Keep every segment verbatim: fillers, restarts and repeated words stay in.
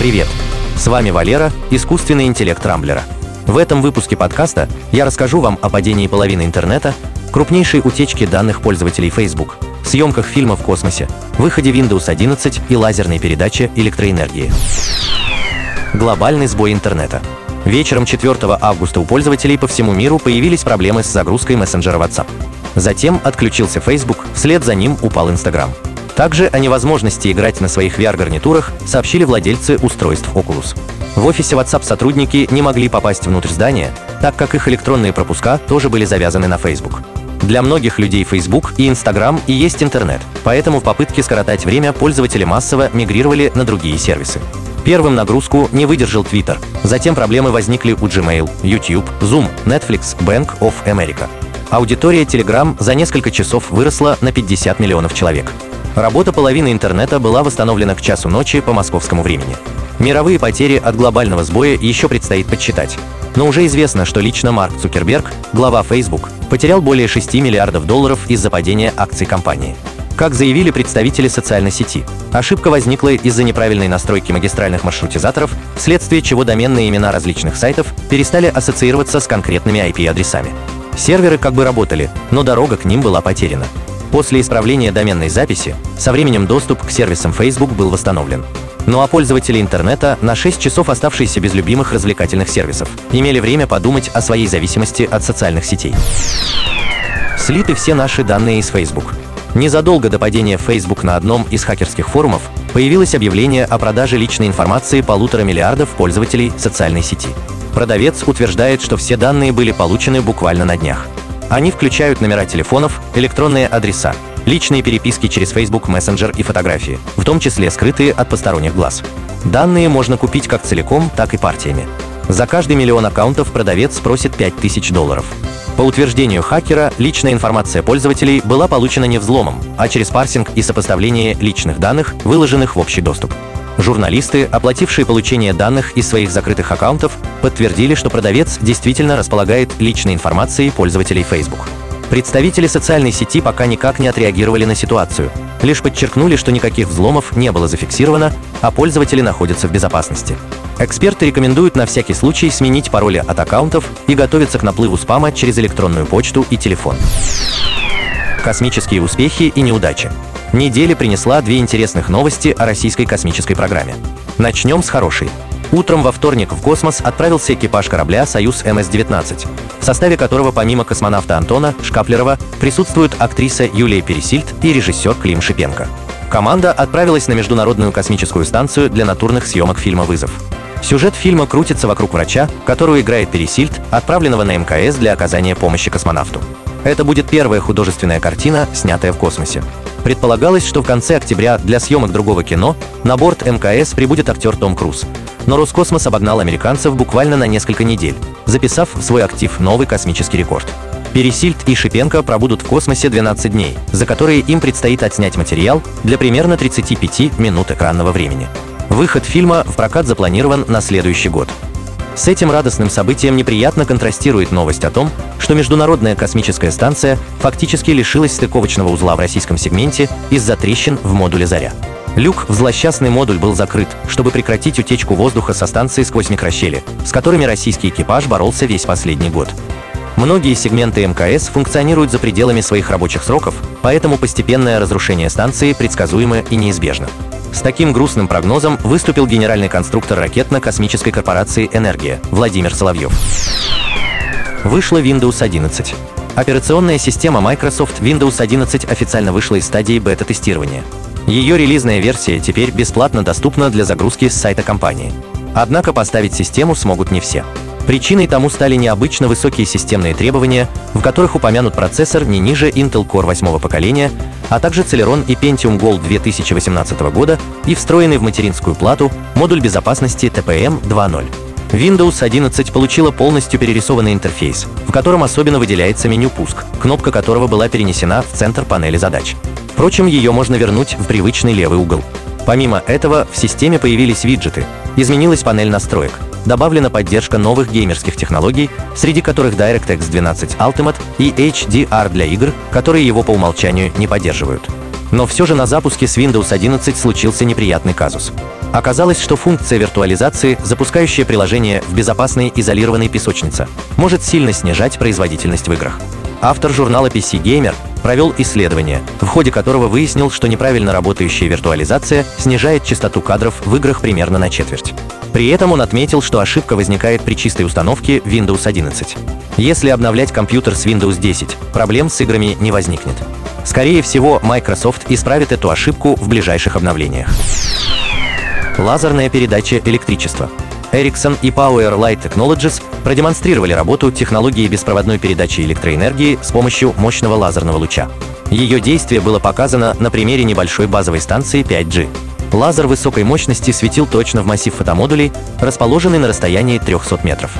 Привет! С вами Валера, искусственный интеллект Рамблера. В этом выпуске подкаста я расскажу вам о падении половины интернета, крупнейшей утечке данных пользователей Facebook, съемках фильма в космосе, выходе Windows одиннадцать и лазерной передаче электроэнергии. Глобальный сбой интернета. Вечером четвёртого августа у пользователей по всему миру появились проблемы с загрузкой мессенджера WhatsApp. Затем отключился Facebook, вслед за ним упал Instagram. Также о невозможности играть на своих ви ар-гарнитурах сообщили владельцы устройств Oculus. В офисе WhatsApp сотрудники не могли попасть внутрь здания, так как их электронные пропуска тоже были завязаны на Facebook. Для многих людей Facebook и Instagram и есть интернет, поэтому в попытке скоротать время пользователи массово мигрировали на другие сервисы. Первым нагрузку не выдержал Twitter, затем проблемы возникли у Gmail, YouTube, Zoom, Netflix, Bank of America. Аудитория Telegram за несколько часов выросла на пятьдесят миллионов человек. Работа половины интернета была восстановлена к часу ночи по московскому времени. Мировые потери от глобального сбоя еще предстоит подсчитать. Но уже известно, что лично Марк Цукерберг, глава Facebook, потерял более шести миллиардов долларов из-за падения акций компании. Как заявили представители социальной сети, ошибка возникла из-за неправильной настройки магистральных маршрутизаторов, вследствие чего доменные имена различных сайтов перестали ассоциироваться с конкретными ай пи-адресами. Серверы как бы работали, но дорога к ним была потеряна. После исправления доменной записи со временем доступ к сервисам Facebook был восстановлен. Ну а пользователи интернета, на шесть часов оставшиеся без любимых развлекательных сервисов, имели время подумать о своей зависимости от социальных сетей. Слиты все наши данные из Facebook. Незадолго до падения Facebook на одном из хакерских форумов появилось объявление о продаже личной информации полутора миллиардов пользователей социальной сети. Продавец утверждает, что все данные были получены буквально на днях. Они включают номера телефонов, электронные адреса, личные переписки через Facebook Messenger и фотографии, в том числе скрытые от посторонних глаз. Данные можно купить как целиком, так и партиями. За каждый миллион аккаунтов продавец просит пять тысяч долларов. По утверждению хакера, личная информация пользователей была получена не взломом, а через парсинг и сопоставление личных данных, выложенных в общий доступ. Журналисты, оплатившие получение данных из своих закрытых аккаунтов, подтвердили, что продавец действительно располагает личной информацией пользователей Facebook. Представители социальной сети пока никак не отреагировали на ситуацию, лишь подчеркнули, что никаких взломов не было зафиксировано, а пользователи находятся в безопасности. Эксперты рекомендуют на всякий случай сменить пароли от аккаунтов и готовиться к наплыву спама через электронную почту и телефон. Космические успехи и неудачи. Неделя принесла две интересных новости о российской космической программе. Начнем с хорошей. Утром во вторник в космос отправился экипаж корабля «Союз эм эс девятнадцать», в составе которого помимо космонавта Антона Шкаплерова присутствуют актриса Юлия Пересильд и режиссер Клим Шипенко. Команда отправилась на Международную космическую станцию для натурных съемок фильма «Вызов». Сюжет фильма крутится вокруг врача, которого играет Пересильд, отправленного на эм ка эс для оказания помощи космонавту. Это будет первая художественная картина, снятая в космосе. Предполагалось, что в конце октября для съемок другого кино на борт эм ка эс прибудет актер Том Круз. Но Роскосмос обогнал американцев буквально на несколько недель, записав в свой актив новый космический рекорд. Пересильд и Шипенко пробудут в космосе двенадцать дней, за которые им предстоит отснять материал для примерно тридцати пяти минут экранного времени. Выход фильма в прокат запланирован на следующий год. С этим радостным событием неприятно контрастирует новость о том, что Международная космическая станция фактически лишилась стыковочного узла в российском сегменте из-за трещин в модуле «Заря». Люк в злосчастный модуль был закрыт, чтобы прекратить утечку воздуха со станции сквозь микрощели, с которыми российский экипаж боролся весь последний год. Многие сегменты эм ка эс функционируют за пределами своих рабочих сроков, поэтому постепенное разрушение станции предсказуемо и неизбежно. С таким грустным прогнозом выступил генеральный конструктор ракетно-космической корпорации «Энергия» Владимир Соловьев. Вышла Windows одиннадцать. Операционная система Microsoft Windows одиннадцать официально вышла из стадии бета-тестирования. Ее релизная версия теперь бесплатно доступна для загрузки с сайта компании. Однако поставить систему смогут не все. Причиной тому стали необычно высокие системные требования, в которых упомянут процессор не ниже Intel Core восьмого поколения, а также Celeron и Pentium Gold две тысячи восемнадцатого года и встроенный в материнскую плату модуль безопасности ти пи эм два ноль. Windows одиннадцать получила полностью перерисованный интерфейс, в котором особенно выделяется меню «Пуск», кнопка которого была перенесена в центр панели задач. Впрочем, ее можно вернуть в привычный левый угол. Помимо этого, в системе появились виджеты, изменилась панель настроек, добавлена поддержка новых геймерских технологий, среди которых DirectX двенадцать Ultimate и эйч ди ар для игр, которые его по умолчанию не поддерживают. Но все же на запуске с Windows одиннадцать случился неприятный казус. Оказалось, что функция виртуализации, запускающая приложение в безопасной изолированной песочнице, может сильно снижать производительность в играх. Автор журнала пи си Gamer провел исследование, в ходе которого выяснил, что неправильно работающая виртуализация снижает частоту кадров в играх примерно на четверть. При этом он отметил, что ошибка возникает при чистой установке Windows одиннадцать. Если обновлять компьютер с Windows десять, проблем с играми не возникнет. Скорее всего, Microsoft исправит эту ошибку в ближайших обновлениях. Лазерная передача электричества. Ericsson и Power Light Technologies продемонстрировали работу технологии беспроводной передачи электроэнергии с помощью мощного лазерного луча. Ее действие было показано на примере небольшой базовой станции пять джи. Лазер высокой мощности светил точно в массив фотомодулей, расположенный на расстоянии трехсот метров.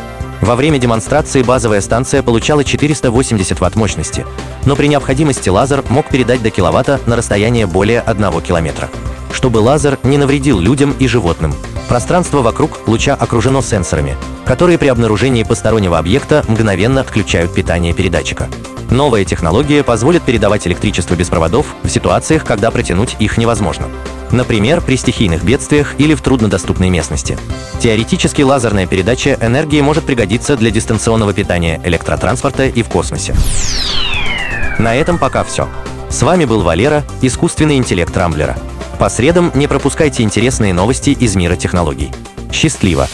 Во время демонстрации базовая станция получала четыреста восемьдесят ватт мощности, но при необходимости лазер мог передать до киловатта на расстояние более одного километра. Чтобы лазер не навредил людям и животным, пространство вокруг луча окружено сенсорами, которые при обнаружении постороннего объекта мгновенно отключают питание передатчика. Новая технология позволит передавать электричество без проводов в ситуациях, когда протянуть их невозможно. Например, при стихийных бедствиях или в труднодоступной местности. Теоретически лазерная передача энергии может пригодиться для дистанционного питания электротранспорта и в космосе. На этом пока все. С вами был Валера, искусственный интеллект Рамблера. По средам не пропускайте интересные новости из мира технологий. Счастливо!